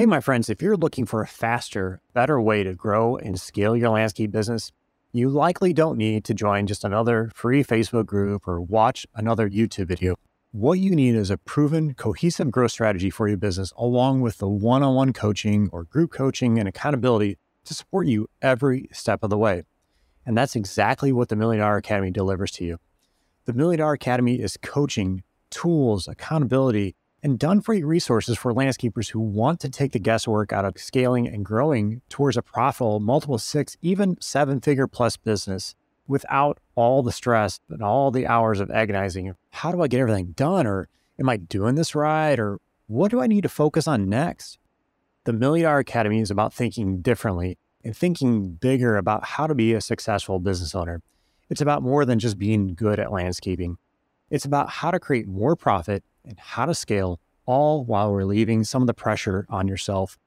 Hey, my friends, if you're looking for a faster, better way to grow and scale your landscape business, you likely don't need to join just another free Facebook group or watch another YouTube video. What you need is a proven, cohesive growth strategy for your business, along with the one-on-one coaching or group coaching and accountability to support you every step of the way. And that's exactly what the Million Dollar Academy delivers to you. The Million Dollar Academy is coaching, tools, accountability, and done-for-you resources for landscapers who want to take the guesswork out of scaling and growing towards a profitable multiple six, even seven-figure plus business without all the stress and all the hours of agonizing. How do I get everything done? Or am I doing this right? Or what do I need to focus on next? The Million Dollar Academy is about thinking differently and thinking bigger about how to be a successful business owner. It's about more than just being good at landscaping. It's about how to create more profit and how to scale, all while relieving some of the pressure on yourself.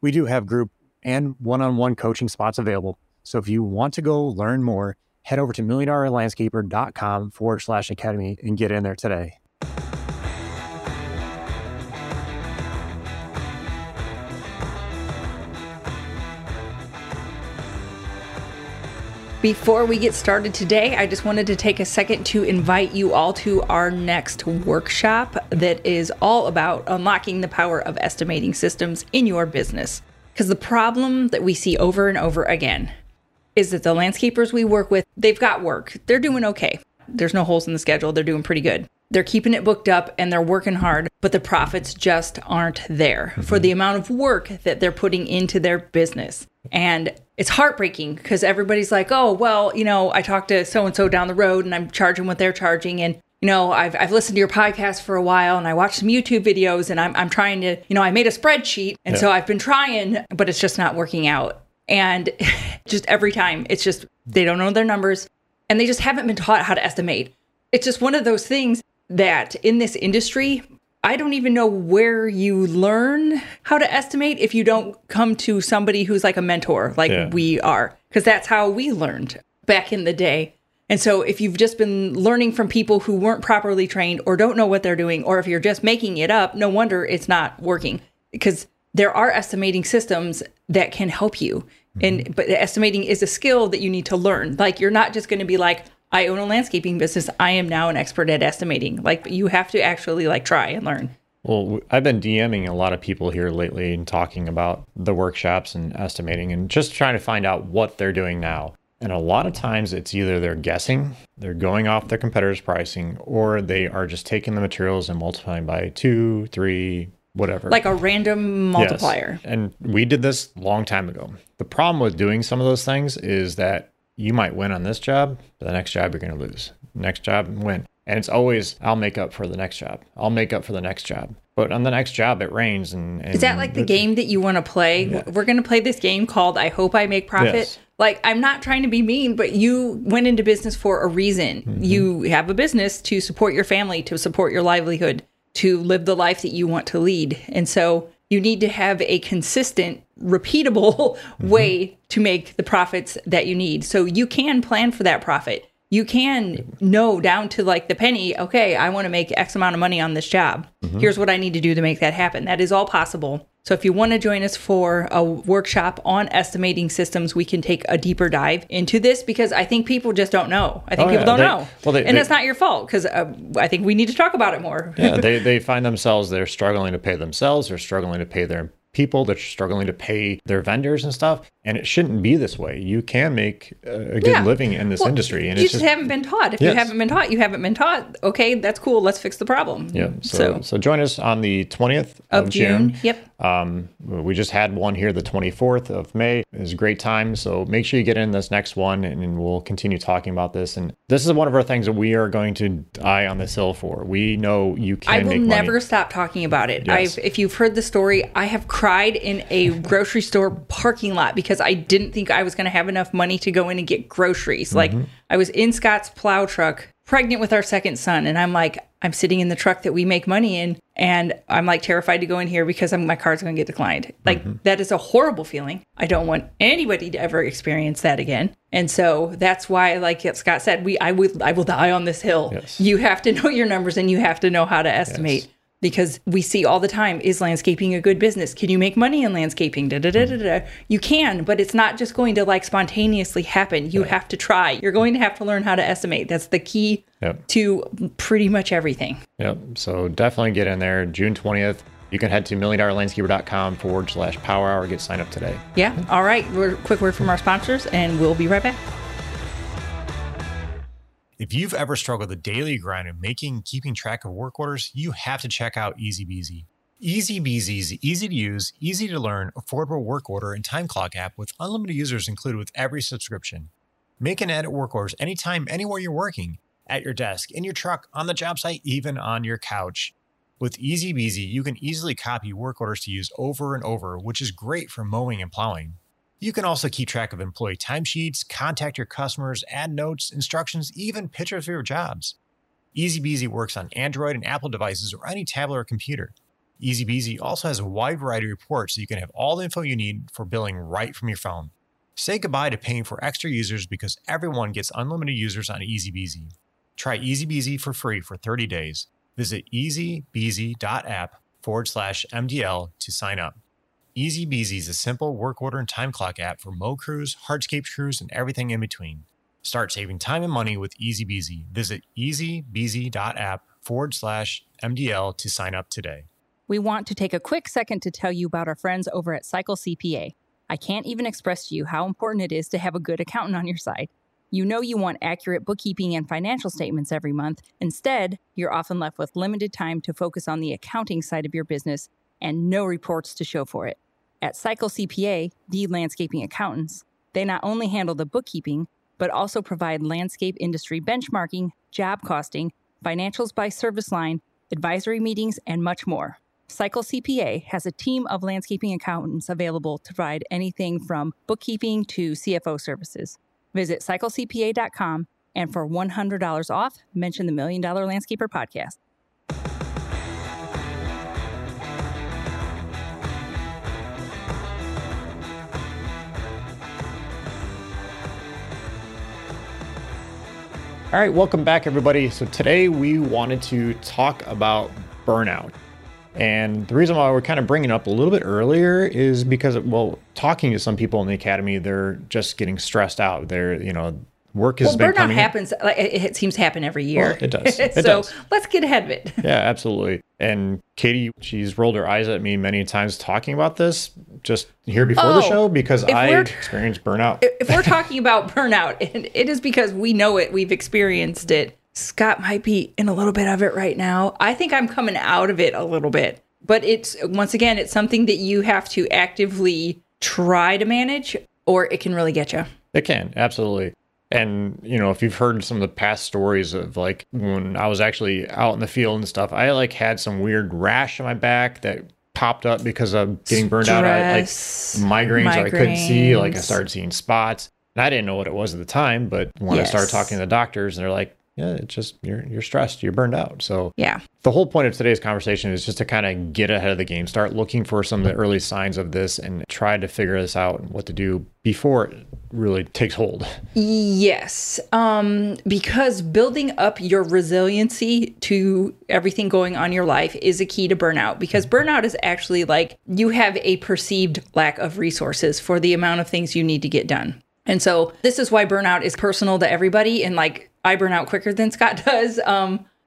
We do have group and one-on-one coaching spots available. So if you want to go learn more, head over to milliondollarlandscaper.com/academy and get in there today. Before we get started today, I just wanted to take a second to invite you all to our next workshop that is all about unlocking the power of estimating systems in your business. Because the problem that we see over and over again is that the landscapers we work with, they've got work. They're doing okay. There's no holes in the schedule. They're doing pretty good. They're keeping it booked up and they're working hard, but the profits just aren't there for the amount of work that they're putting into their business. And it's heartbreaking because everybody's like, oh, well, you know, I talked to so-and-so down the road and I'm charging what they're charging. And, you know, I've listened to your podcast for a while and I watched some YouTube videos and I'm trying to, you know, I made a spreadsheet. And so I've been trying, but it's just not working out. And just every time it's just, they don't know their numbers and they just haven't been taught how to estimate. It's just one of those things that in this industry, I don't even know where you learn how to estimate if you don't come to somebody who's like a mentor, like we are, because that's how we learned back in the day. And so if you've just been learning from people who weren't properly trained or don't know what they're doing, or if you're just making it up, no wonder it's not working, because there are estimating systems that can help you. But estimating is a skill that you need to learn. Like, you're not just going to be like, I own a landscaping business. I am now an expert at estimating. Like, you have to actually like try and learn. Well, I've been DMing a lot of people here lately and talking about the workshops and estimating and just trying to find out what they're doing now. And a lot of times it's either they're guessing, they're going off their competitors' pricing, or they are just taking the materials and multiplying by 2, 3, whatever. Like a random multiplier. Yes. And we did this a long time ago. The problem with doing some of those things is that you might win on this job, but the next job you're going to lose. Next job, win. And it's always, I'll make up for the next job. I'll make up for the next job. But on the next job, it rains. And is that like the game that you want to play? Yeah. We're going to play this game called I Hope I Make Profit. Yes. Like, I'm not trying to be mean, but you went into business for a reason. Mm-hmm. You have a business to support your family, to support your livelihood, to live the life that you want to lead. And so you need to have a consistent, repeatable way to make the profits that you need. So you can plan for that profit. You can know down to like the penny, okay, I want to make X amount of money on this job. Here's what I need to do to make that happen. That is all possible. So if you want to join us for a workshop on estimating systems, we can take a deeper dive into this, because I think people just don't know. I think people don't know. Well, and it's not your fault, because I think we need to talk about it more. They find themselves, they're struggling to pay themselves. They're struggling to pay their people. They're struggling to pay their vendors and stuff. And it shouldn't be this way. You can make a good living in this industry. And you just haven't been taught. If you haven't been taught, you haven't been taught. Okay, that's cool. Let's fix the problem. Yeah. So join us on the 20th of June. Yep. We just had one here, the 24th of May. It was a great time. So make sure you get in this next one, and we'll continue talking about this. And this is one of our things that we are going to die on this hill for. We know you can make money. I will never stop talking about it. Yes. If you've heard the story, I have cried in a grocery store parking lot because I didn't think I was going to have enough money to go in and get groceries. Like, I was in Scott's plow truck, pregnant with our second son. And I'm like, I'm sitting in the truck that we make money in. And I'm like terrified to go in here because my car's going to get declined. Like, that is a horrible feeling. I don't want anybody to ever experience that again. And so that's why, like Scott said, I will die on this hill. Yes. You have to know your numbers and you have to know how to estimate. Yes. because we see all the time, is landscaping a good business? Can you make money in landscaping? Da, da, da, da, da. You can, but it's not just going to like spontaneously happen. You have to try. You're going to have to learn how to estimate. That's the key to pretty much everything. Yep. So definitely get in there. June 20th. You can head to $milliondollarlandscaper.com/power hour. Get signed up today. Yeah. All right. Quick word from our sponsors, and we'll be right back. If you've ever struggled with the daily grind of making and keeping track of work orders, you have to check out EZBZ. EZBZ is easy to use, easy to learn, affordable work order and time clock app with unlimited users included with every subscription. Make and edit work orders anytime, anywhere you're working, at your desk, in your truck, on the job site, even on your couch. With EZBZ, you can easily copy work orders to use over and over, which is great for mowing and plowing. You can also keep track of employee timesheets, contact your customers, add notes, instructions, even pictures of your jobs. EZBZ works on Android and Apple devices or any tablet or computer. EZBZ also has a wide variety of reports, so you can have all the info you need for billing right from your phone. Say goodbye to paying for extra users because everyone gets unlimited users on EZBZ. Try EZBZ for free for 30 days. Visit ezbz.app/MDL to sign up. EZBZ is a simple work order and time clock app for mow crews, hardscape crews, and everything in between. Start saving time and money with EZBZ. Visit ezbz.app/MDL to sign up today. We want to take a quick second to tell you about our friends over at Cycle CPA. I can't even express to you how important it is to have a good accountant on your side. You know you want accurate bookkeeping and financial statements every month. Instead, you're often left with limited time to focus on the accounting side of your business and no reports to show for it. At Cycle CPA, the landscaping accountants, they not only handle the bookkeeping, but also provide landscape industry benchmarking, job costing, financials by service line, advisory meetings, and much more. Cycle CPA has a team of landscaping accountants available to provide anything from bookkeeping to CFO services. Visit cyclecpa.com, and for $100 off, mention the Million Dollar Landscaper podcast. All right, welcome back, everybody. So today we wanted to talk about burnout. And the reason why we're kind of bringing it up a little bit earlier is because, well, talking to some people in the academy, they're just getting stressed out. They're, you know, work has been coming. Burnout happens, it seems to happen every year. Well, it does. It does. Let's get ahead of it. Yeah, absolutely. And Kati, she's rolled her eyes at me many times talking about this just here before the show because I experienced burnout. If we're talking about burnout, it is because we know it. We've experienced it. Scott might be in a little bit of it right now. I think I'm coming out of it a little bit. But it's, once again, it's something that you have to actively try to manage or it can really get you. It can, absolutely. And, you know, if you've heard some of the past stories of like when I was actually out in the field and stuff, I like had some weird rash on my back that popped up because of getting burned out. I like migraines that I couldn't see. Like I started seeing spots. And I didn't know what it was at the time. But when I started talking to the doctors, and they're like, yeah, it's just you're stressed, you're burned out. So yeah, the whole point of today's conversation is just to kind of get ahead of the game, start looking for some of the early signs of this and try to figure this out and what to do before it really takes hold. Yes, because building up your resiliency to everything going on in your life is a key to burnout, because burnout is actually like you have a perceived lack of resources for the amount of things you need to get done. And so this is why burnout is personal to everybody. And like I burn out quicker than Scott does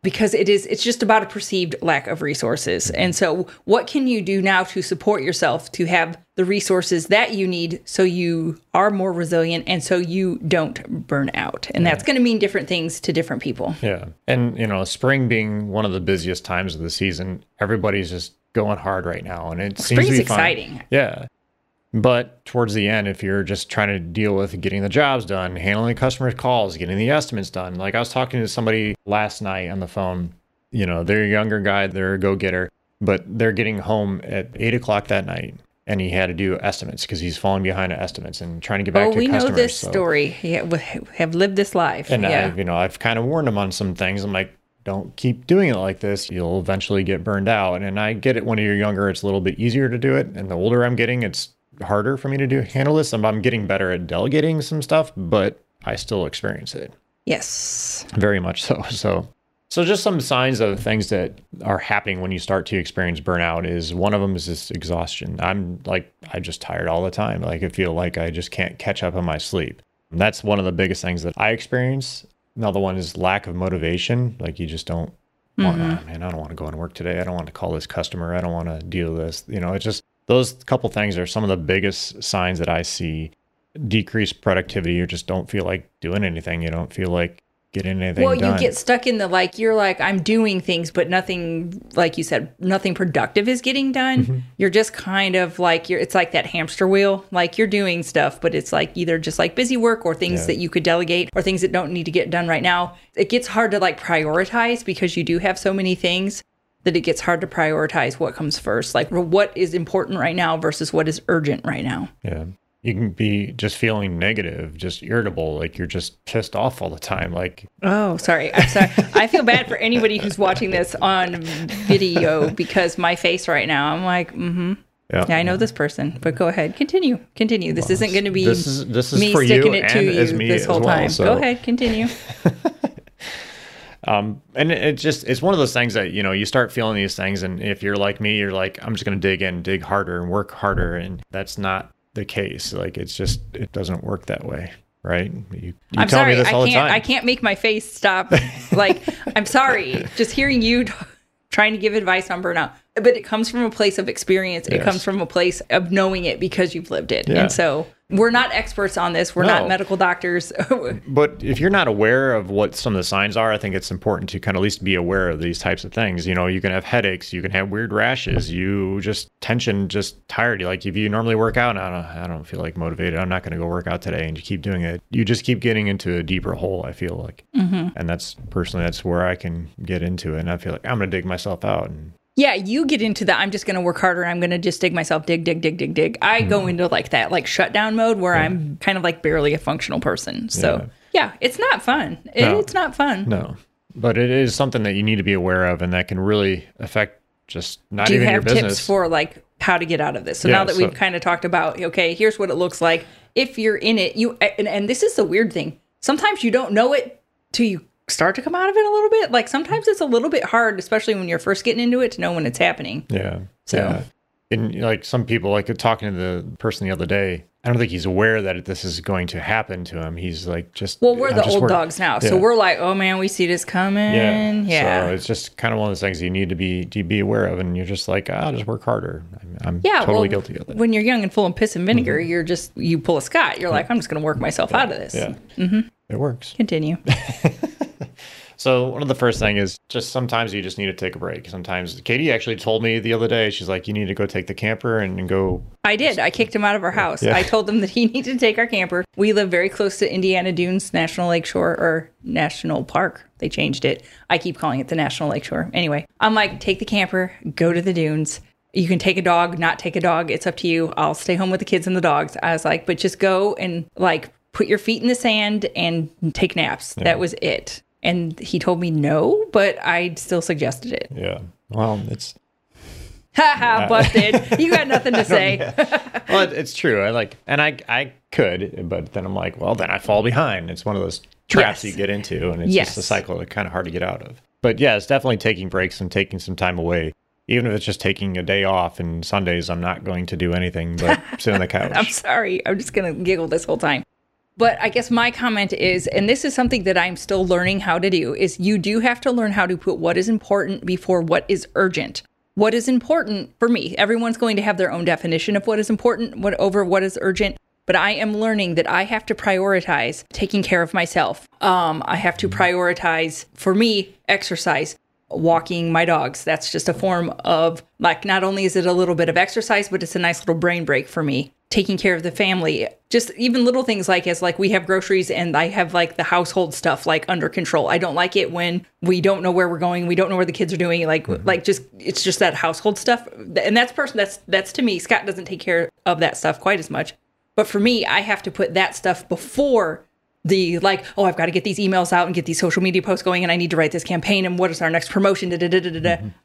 because it's just about a perceived lack of resources. And so what can you do now to support yourself to have the resources that you need so you are more resilient and so you don't burn out? And that's going to mean different things to different people. Yeah. And, you know, spring being one of the busiest times of the season, everybody's just going hard right now. And it seems to be exciting. Fun. Yeah. But towards the end, if you're just trying to deal with getting the jobs done, handling customers' calls, getting the estimates done. Like I was talking to somebody last night on the phone, you know, they're a younger guy, they're a go-getter, but they're getting home at 8:00 that night. And he had to do estimates because he's falling behind on estimates and trying to get back to customers. Oh, we know this story. Yeah, we have lived this life. And I've kind of warned him on some things. I'm like, don't keep doing it like this. You'll eventually get burned out. And I get it. When you're younger, it's a little bit easier to do it. And the older I'm getting, it's harder for me to handle this. I'm getting better at delegating some stuff, but I still experience it. Yes. Very much so. So So just some signs of the things that are happening when you start to experience burnout is one of them is this exhaustion. I'm just tired all the time. Like I feel like I just can't catch up on my sleep. And that's one of the biggest things that I experience. Another one is lack of motivation. Like you just don't want, oh, man, I don't want to go and work today. I don't want to call this customer. I don't want to deal with this. You know, it's just those couple things are some of the biggest signs that I see. Decreased productivity. You just don't feel like doing anything. You don't feel like getting anything done. Well, you get stuck in the, like, you're like, I'm doing things, but nothing, like you said, nothing productive is getting done. Mm-hmm. You're just kind of like, it's like that hamster wheel, like you're doing stuff, but it's like either just like busy work or things that you could delegate or things that don't need to get done right now. It gets hard to like prioritize because you do have so many things that it gets hard to prioritize what comes first, like what is important right now versus what is urgent right now. Yeah. You can be just feeling negative, just irritable, like you're just pissed off all the time. Like, oh, sorry. I'm sorry. I feel bad for anybody who's watching this on video because my face right now, I'm like, yeah, I know this person, but go ahead. Continue. This isn't going to be this is me for sticking you it to you me this whole well, time. So. Go ahead. Continue. And it's one of those things that, you know, you start feeling these things. And if you're like me, you're like, I'm just going to dig in, dig harder and work harder. And that's not the case. Like it's just, it doesn't work that way, right? You tell me this all the time. I can't make my face stop. Like, I'm sorry. Just hearing you trying to give advice on burnout, but it comes from a place of experience. Yes. It comes from a place of knowing it because you've lived it. Yeah. And so we're not experts on this. We're not medical doctors. But if you're not aware of what some of the signs are, I think it's important to kind of at least be aware of these types of things. You know, you can have headaches, you can have weird rashes, you just tension, just tired. Like if you normally work out, I don't feel like motivated. I'm not going to go work out today. And you keep doing it. You just keep getting into a deeper hole, I feel like. Mm-hmm. And that's where I can get into it. And I feel like I'm going to dig myself out. And yeah, you get into that. I'm just going to work harder. I'm going to just dig myself, dig. I go into like that, like shutdown mode where I'm kind of like barely a functional person. So yeah it's not fun. It's not fun. No, but it is something that you need to be aware of and that can really affect just not even your business. Do you have tips for like how to get out of this? So now that we've kind of talked about, okay, here's what it looks like. If you're in it, and this is the weird thing. Sometimes you don't know it till you start to come out of it a little bit. Like sometimes it's a little bit hard, especially when you're first getting into it, to know when it's happening. And like some people, like talking to the person the other day, I don't think he's aware that this is going to happen to him. He's like, dogs now, so we're like, oh man, we see this coming. So it's just kind of one of those things you need to be aware of, and you're just like, I'll just work harder. I'm totally guilty of it. When you're young and full of piss and vinegar, you're just, you pull a Scott. You're like, I'm just going to work myself out of this. It works. Continue. So one of the first thing is just sometimes you just need to take a break. Sometimes Kati actually told me the other day, she's like, you need to go take the camper and go. I did. I kicked him out of our house. Yeah. I told him that he needed to take our camper. We live very close to Indiana Dunes National Lakeshore or National Park. They changed it. I keep calling it the National Lakeshore. Anyway, I'm like, take the camper, go to the dunes. You can take a dog, not take a dog. It's up to you. I'll stay home with the kids and the dogs. I was like, but just go and like put your feet in the sand and take naps. Yeah. That was it. And he told me no, but I still suggested it. Yeah. Well, it's... Ha ha, busted. You got nothing to say. Well, it's true. I could, but then I'm like, well, then I fall behind. It's one of those traps you get into, and it's just a cycle that's kind of hard to get out of. But yeah, it's definitely taking breaks and taking some time away. Even if it's just taking a day off, and Sundays, I'm not going to do anything but sit on the couch. I'm sorry. I'm just going to giggle this whole time. But I guess my comment is, and this is something that I'm still learning how to do, is you do have to learn how to put what is important before what is urgent. What is important for me, everyone's going to have their own definition of what is important over what is urgent. But I am learning that I have to prioritize taking care of myself. I have to prioritize, for me, exercise. Walking my dogs. That's just a form of like, not only is it a little bit of exercise, but it's a nice little brain break for me. Taking care of the family, just even little things like as like we have groceries and I have like the household stuff like under control. I don't like it when we don't know where we're going. We don't know where the kids are doing. Like just, it's just that household stuff. And that's to me, Scott doesn't take care of that stuff quite as much. But for me, I have to put that stuff before the like, oh, I've got to get these emails out and get these social media posts going, and I need to write this campaign, and what is our next promotion?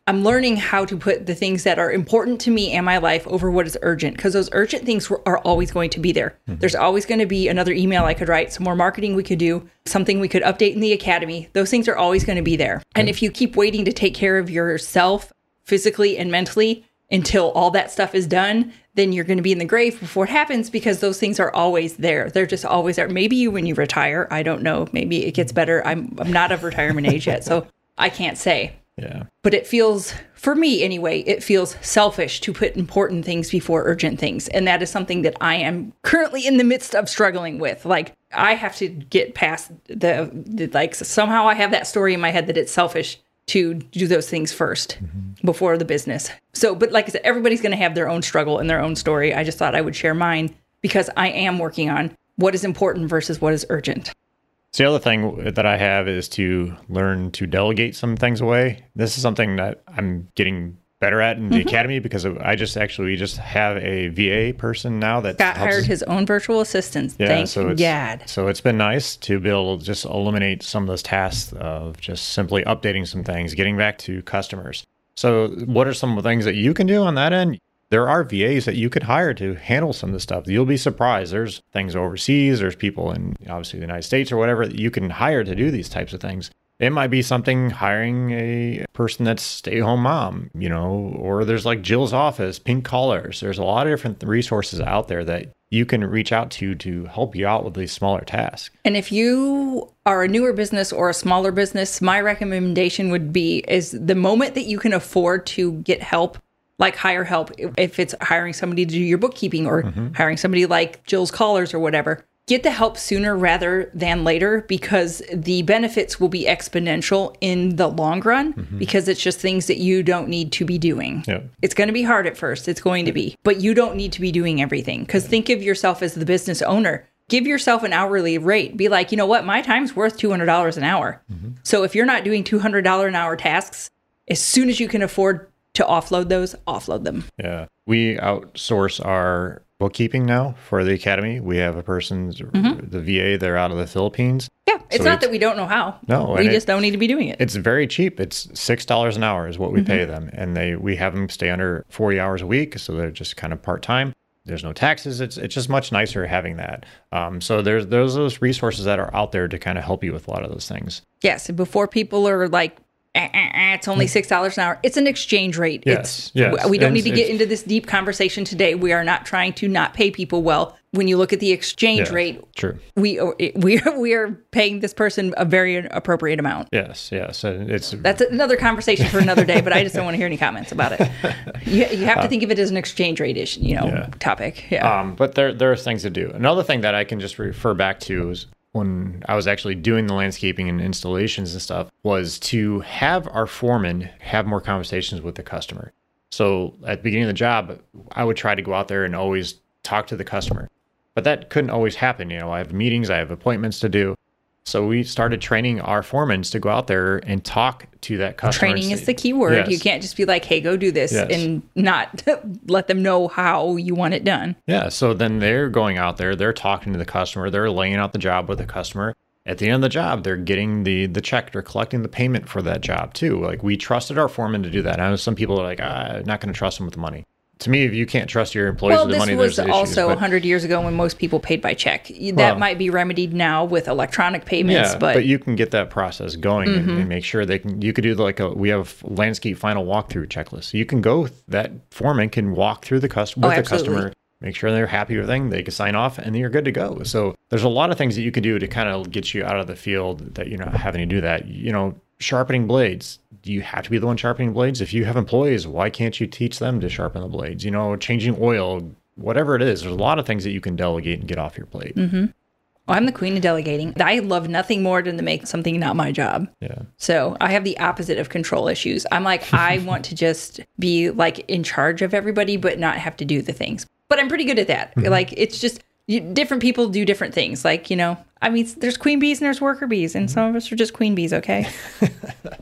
I'm learning how to put the things that are important to me and my life over what is urgent, because those urgent things are always going to be there. Mm-hmm. There's always going to be another email I could write, some more marketing we could do, something we could update in the academy. Those things are always going to be there. Mm-hmm. And if you keep waiting to take care of yourself physically and mentally until all that stuff is done, then you're going to be in the grave before it happens, because those things are always there. They're just always there. Maybe you, when you retire, I don't know, maybe it gets better. I'm not of retirement age yet, so I can't say. Yeah. But it feels, for me anyway, it feels selfish to put important things before urgent things. And that is something that I am currently in the midst of struggling with. Like, I have to get past the somehow I have that story in my head that it's selfish to do those things first before the business. So, but like I said, everybody's going to have their own struggle and their own story. I just thought I would share mine because I am working on what is important versus what is urgent. So the other thing that I have is to learn to delegate some things away. This is something that I'm getting better at in the academy, because I just have a VA person now that Scott hired his own virtual assistants. Yeah, so it's been nice to be able to just eliminate some of those tasks of just simply updating some things, getting back to customers. So what are some of the things that you can do on that end? There are VAs that you could hire to handle some of this stuff. You'll be surprised. There's things overseas. There's people in, obviously, the United States or whatever that you can hire to do these types of things. It might be something, hiring a person that's stay-at-home mom, or there's like Jill's Office, Pink Collars. There's a lot of different resources out there that you can reach out to help you out with these smaller tasks. And if you are a newer business or a smaller business, my recommendation would be is the moment that you can afford to get help, like hire help, if it's hiring somebody to do your bookkeeping or hiring somebody like Jill's Collars or whatever, get the help sooner rather than later, because the benefits will be exponential in the long run, because it's just things that you don't need to be doing. Yeah. It's going to be hard at first. It's going to be. But you don't need to be doing everything, because think of yourself as the business owner. Give yourself an hourly rate. Be like, you know what? My time's worth $200 an hour. So if you're not doing $200 an hour tasks, as soon as you can afford to offload those, offload them. Yeah. We outsource our bookkeeping now for the academy. We have a person, the VA, they're out of the Philippines. Yeah, it's not that we don't know how. No, we just don't need to be doing it. It's very cheap. It's $6 an hour is what we pay them, and we have them stay under 40 hours a week, so they're just kind of part time. There's no taxes. It's just much nicer having that. So there's those resources that are out there to kind of help you with a lot of those things. Yes, before people are like, it's only $6 an hour. It's an exchange rate. Yes. We don't need to get into this deep conversation today. We are not trying to not pay people well. When you look at the exchange rate, true. We are paying this person a very appropriate amount. Yes. That's another conversation for another day, but I just don't want to hear any comments about it. You have to think of it as an exchange rate issue, topic. Yeah. But there are things to do. Another thing that I can just refer back to is, when I was actually doing the landscaping and installations and stuff, was to have our foreman have more conversations with the customer. So at the beginning of the job, I would try to go out there and always talk to the customer, but that couldn't always happen. I have meetings, I have appointments to do. So we started training our foremen to go out there and talk to that customer. Training is the key word. Yes. You can't just be like, hey, go do this and not let them know how you want it done. Yeah. So then they're going out there, they're talking to the customer, they're laying out the job with the customer. At the end of the job, they're getting the check, they're collecting the payment for that job too. Like, we trusted our foremen to do that. I know some people are like, I'm not going to trust them with the money. To me, if you can't trust your employees with the money, there's the issue. Well, this was also 100 years ago when most people paid by check. That might be remedied now with electronic payments. Yeah, but you can get that process going and make sure they can. You could do we have landscape final walkthrough checklist. You can go, that foreman can walk through the customer, make sure they're happy with everything, they can sign off, and then you're good to go. So there's a lot of things that you can do to kind of get you out of the field that you're not having to do that. Sharpening blades. Do you have to be the one sharpening blades? If you have employees, why can't you teach them to sharpen the blades? Changing oil, whatever it is, there's a lot of things that you can delegate and get off your plate. Well, I'm the queen of delegating. I love nothing more than to make something not my job. Yeah. So I have the opposite of control issues. I'm like, I want to just be like in charge of everybody, but not have to do the things. But I'm pretty good at that. Like, it's just different people do different things. Like, there's queen bees and there's worker bees, and some of us are just queen bees, okay?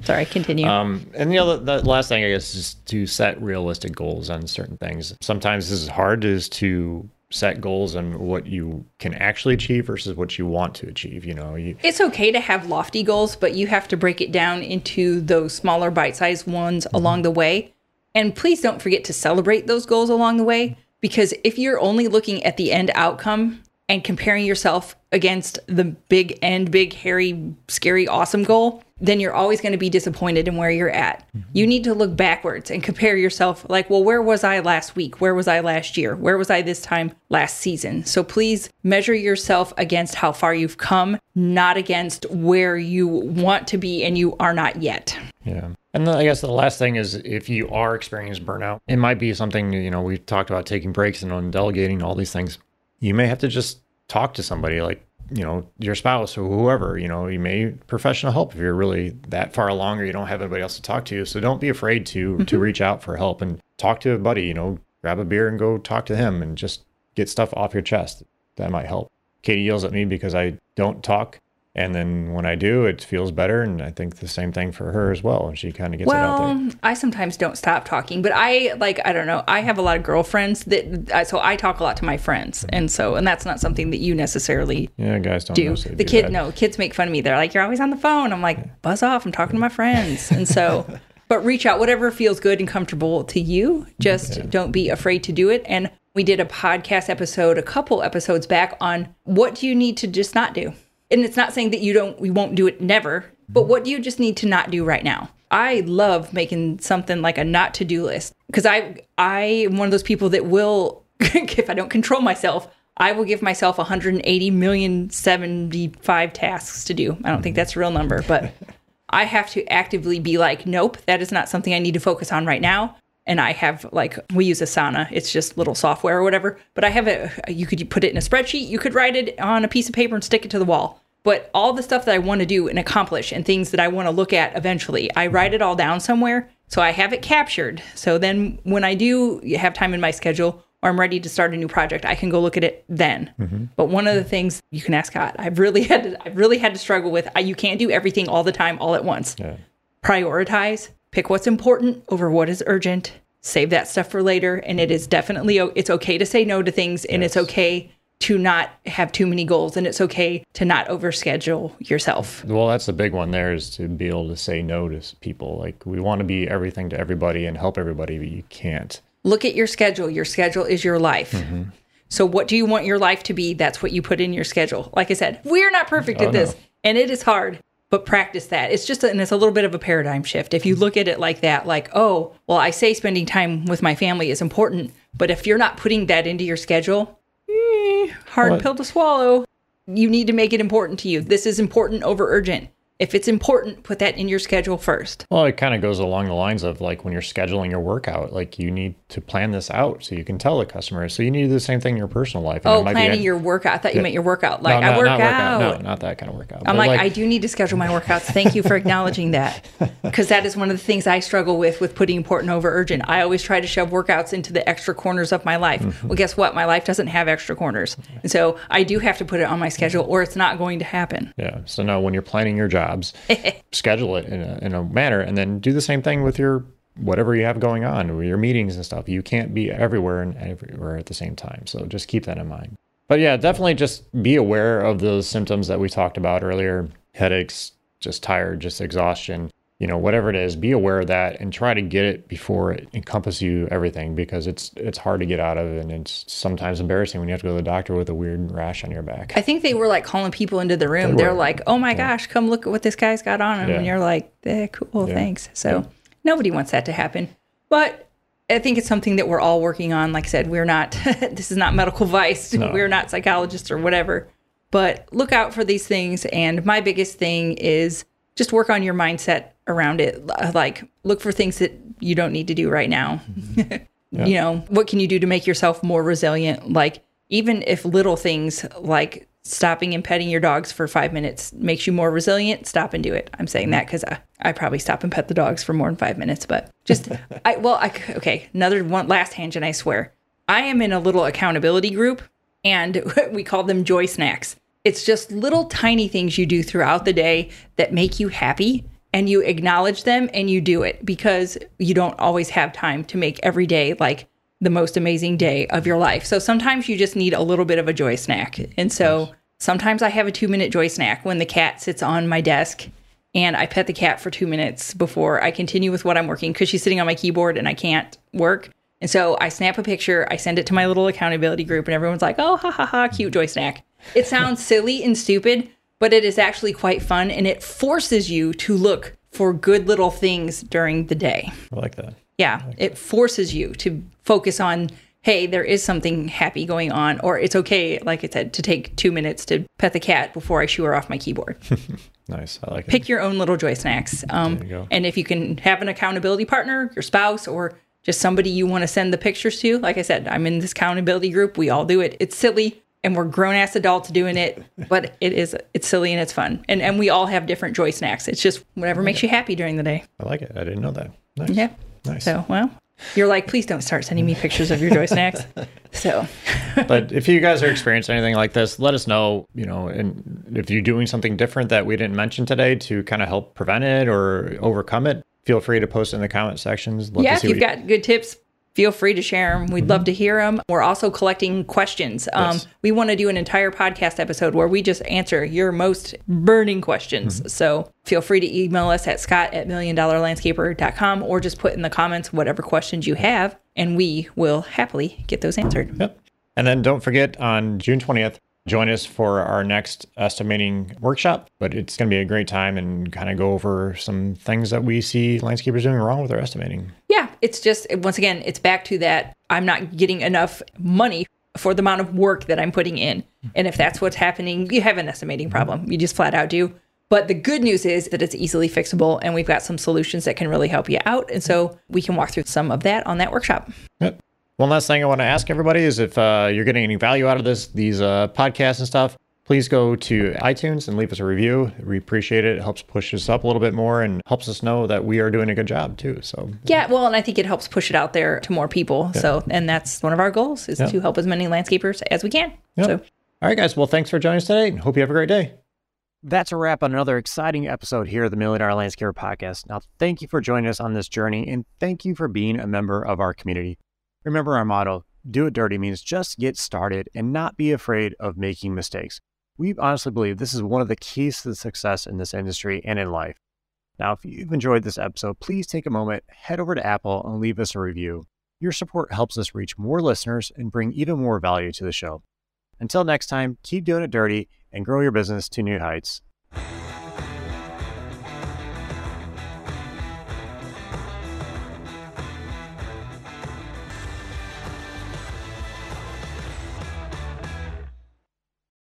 Sorry, continue. And the last thing, I guess, is to set realistic goals on certain things. Sometimes this is hard, is to set goals and what you can actually achieve versus what you want to achieve. You know, it's okay to have lofty goals, but you have to break it down into those smaller bite-sized ones along the way. And please don't forget to celebrate those goals along the way, because if you're only looking at the end outcome and comparing yourself against the big end, big, hairy, scary, awesome goal, then you're always going to be disappointed in where you're at. You need to look backwards and compare yourself like, well, where was I last week? Where was I last year? Where was I this time last season? So please measure yourself against how far you've come, not against where you want to be and you are not yet. Yeah. And then I guess the last thing is, if you are experiencing burnout, it might be something, you know, we've talked about taking breaks and on delegating all these things. You may have to just talk to somebody like, you know, your spouse or whoever. You know, you may need professional help if you're really that far along or you don't have anybody else to talk to. So don't be afraid to reach out for help and talk to a buddy. You know, grab a beer and go talk to him and just get stuff off your chest. That might help. Kati yells at me because I don't talk. And then when I do, it feels better. And I think the same thing for her as well. And she kind of gets it out there. Well, I sometimes don't stop talking, but I don't know. I have a lot of girlfriends that, so I talk a lot to my friends. And that's not something that you necessarily guys don't do. Kids make fun of me. They're like, you're always on the phone. I'm like, buzz off. I'm talking to my friends. And so, but reach out, whatever feels good and comfortable to you. Just don't be afraid to do it. And we did a podcast episode, a couple episodes back, on what do you need to just not do? And it's not saying that we won't do it never, but what do you just need to not do right now? I love making something like a not to do list, because I am one of those people that will, if I don't control myself, I will give myself 180,000,075 tasks to do. I don't think that's a real number, but I have to actively be like, nope, that is not something I need to focus on right now. And I have, like, we use Asana. It's just little software or whatever. But I have you could put it in a spreadsheet. You could write it on a piece of paper and stick it to the wall. But all the stuff that I want to do and accomplish and things that I want to look at eventually, I write it all down somewhere. So I have it captured. So then when I do have time in my schedule or I'm ready to start a new project, I can go look at it then. But one of the things you can ask Scott, I've really had to struggle with. You can't do everything all the time all at once. Yeah. Prioritize. Pick what's important over what is urgent. Save that stuff for later. And it is definitely, it's okay to say no to things. And it's okay to not have too many goals. And it's okay to not overschedule yourself. Well, that's the big one there, is to be able to say no to people. Like, we want to be everything to everybody and help everybody, but you can't. Look at your schedule. Your schedule is your life. So what do you want your life to be? That's what you put in your schedule. Like I said, we're not perfect at this. No. And it is hard. But practice that. It's a little bit of a paradigm shift. If you look at it like that, like, oh, well, I say spending time with my family is important, but if you're not putting that into your schedule, hard pill to swallow. You need to make it important to you. This is important over urgent. If it's important, put that in your schedule first. Well, it kind of goes along the lines of, like, when you're scheduling your workout, like, you need to plan this out so you can tell the customer. So you need to do the same thing in your personal life. And your workout. I thought you meant your workout. Like, no, I work out. No, not that kind of workout. I'm like, I do need to schedule my workouts. Thank you for acknowledging that. Because that is one of the things I struggle with putting important over urgent. I always try to shove workouts into the extra corners of my life. Well, guess what? My life doesn't have extra corners. And so I do have to put it on my schedule or it's not going to happen. Yeah. So now when you're planning your job, schedule it in a manner, and then do the same thing with your whatever you have going on, with your meetings and stuff. You can't be everywhere at the same time. So just keep that in mind. But yeah, definitely just be aware of those symptoms that we talked about earlier: headaches, just tired, just exhaustion, you know, whatever it is. Be aware of that and try to get it before it encompasses you everything, because it's hard to get out of, and it's sometimes embarrassing when you have to go to the doctor with a weird rash on your back. I think they were like calling people into the room. They're like, oh my gosh, come look at what this guy's got on him. Yeah. And you're like, cool, thanks. So nobody wants that to happen. But I think it's something that we're all working on. Like I said, we're not, this is not medical advice. No. We're not psychologists or whatever. But look out for these things. And my biggest thing is just work on your mindset around it. Like, look for things that you don't need to do right now. You know, what can you do to make yourself more resilient? Like, even if little things like stopping and petting your dogs for 5 minutes makes you more resilient, stop and do it. I'm saying that because I probably stop and pet the dogs for more than 5 minutes, but just, okay, another one, last tangent, I swear. I am in a little accountability group, and we call them joy snacks. It's just little tiny things you do throughout the day that make you happy. And you acknowledge them and you do it, because you don't always have time to make every day like the most amazing day of your life. So sometimes you just need a little bit of a joy snack. And so sometimes I have a 2-minute joy snack when the cat sits on my desk and I pet the cat for 2 minutes before I continue with what I'm working, because she's sitting on my keyboard and I can't work. And so I snap a picture, I send it to my little accountability group, and everyone's like, oh, ha, ha, ha, cute joy snack. It sounds silly and stupid, but it is actually quite fun, and it forces you to look for good little things during the day. I like that. Yeah, like it forces you to focus on, hey, there is something happy going on, or it's okay, like I said, to take 2 minutes to pet the cat before I shoo her off my keyboard. Nice, I like it. Pick your own little joy snacks. There you go. And if you can have an accountability partner, your spouse, or just somebody you want to send the pictures to. Like I said, I'm in this accountability group. We all do it. It's silly, and we're grown-ass adults doing it, but it's silly and it's fun. And we all have different joy snacks. It's just whatever makes you happy during the day. I like it. I didn't know that. Nice. Yeah. Nice. So, well, you're like, please don't start sending me pictures of your joy snacks. So. But if you guys are experiencing anything like this, let us know, you know, and if you're doing something different that we didn't mention today to kind of help prevent it or overcome it. Feel free to post in the comment sections. Love to see if you've got good tips, feel free to share them. We'd love to hear them. We're also collecting questions. Yes. We want to do an entire podcast episode where we just answer your most burning questions. So feel free to email us at scott@milliondollarlandscaper.com or just put in the comments whatever questions you have, and we will happily get those answered. Yep. And then don't forget, on June 20th, join us for our next estimating workshop, but it's going to be a great time and kind of go over some things that we see landscapers doing wrong with their estimating. Yeah, it's just, once again, it's back to that I'm not getting enough money for the amount of work that I'm putting in. And if that's what's happening, you have an estimating problem. You just flat out do. But the good news is that it's easily fixable, and we've got some solutions that can really help you out. And so we can walk through some of that on that workshop. Yep. One last thing I want to ask everybody is if you're getting any value out of these podcasts and stuff, please go to iTunes and leave us a review. We appreciate it. It helps push us up a little bit more and helps us know that we are doing a good job too. So yeah, well, and I think it helps push it out there to more people. Yeah. So, and that's one of our goals is to help as many landscapers as we can. Yep. So, all right, guys. Well, thanks for joining us today, and hope you have a great day. That's a wrap on another exciting episode here of the Million Dollar Landscaper Podcast. Now, thank you for joining us on this journey, and thank you for being a member of our community. Remember our motto, do it dirty means just get started and not be afraid of making mistakes. We honestly believe this is one of the keys to the success in this industry and in life. Now, if you've enjoyed this episode, please take a moment, head over to Apple and leave us a review. Your support helps us reach more listeners and bring even more value to the show. Until next time, keep doing it dirty and grow your business to new heights.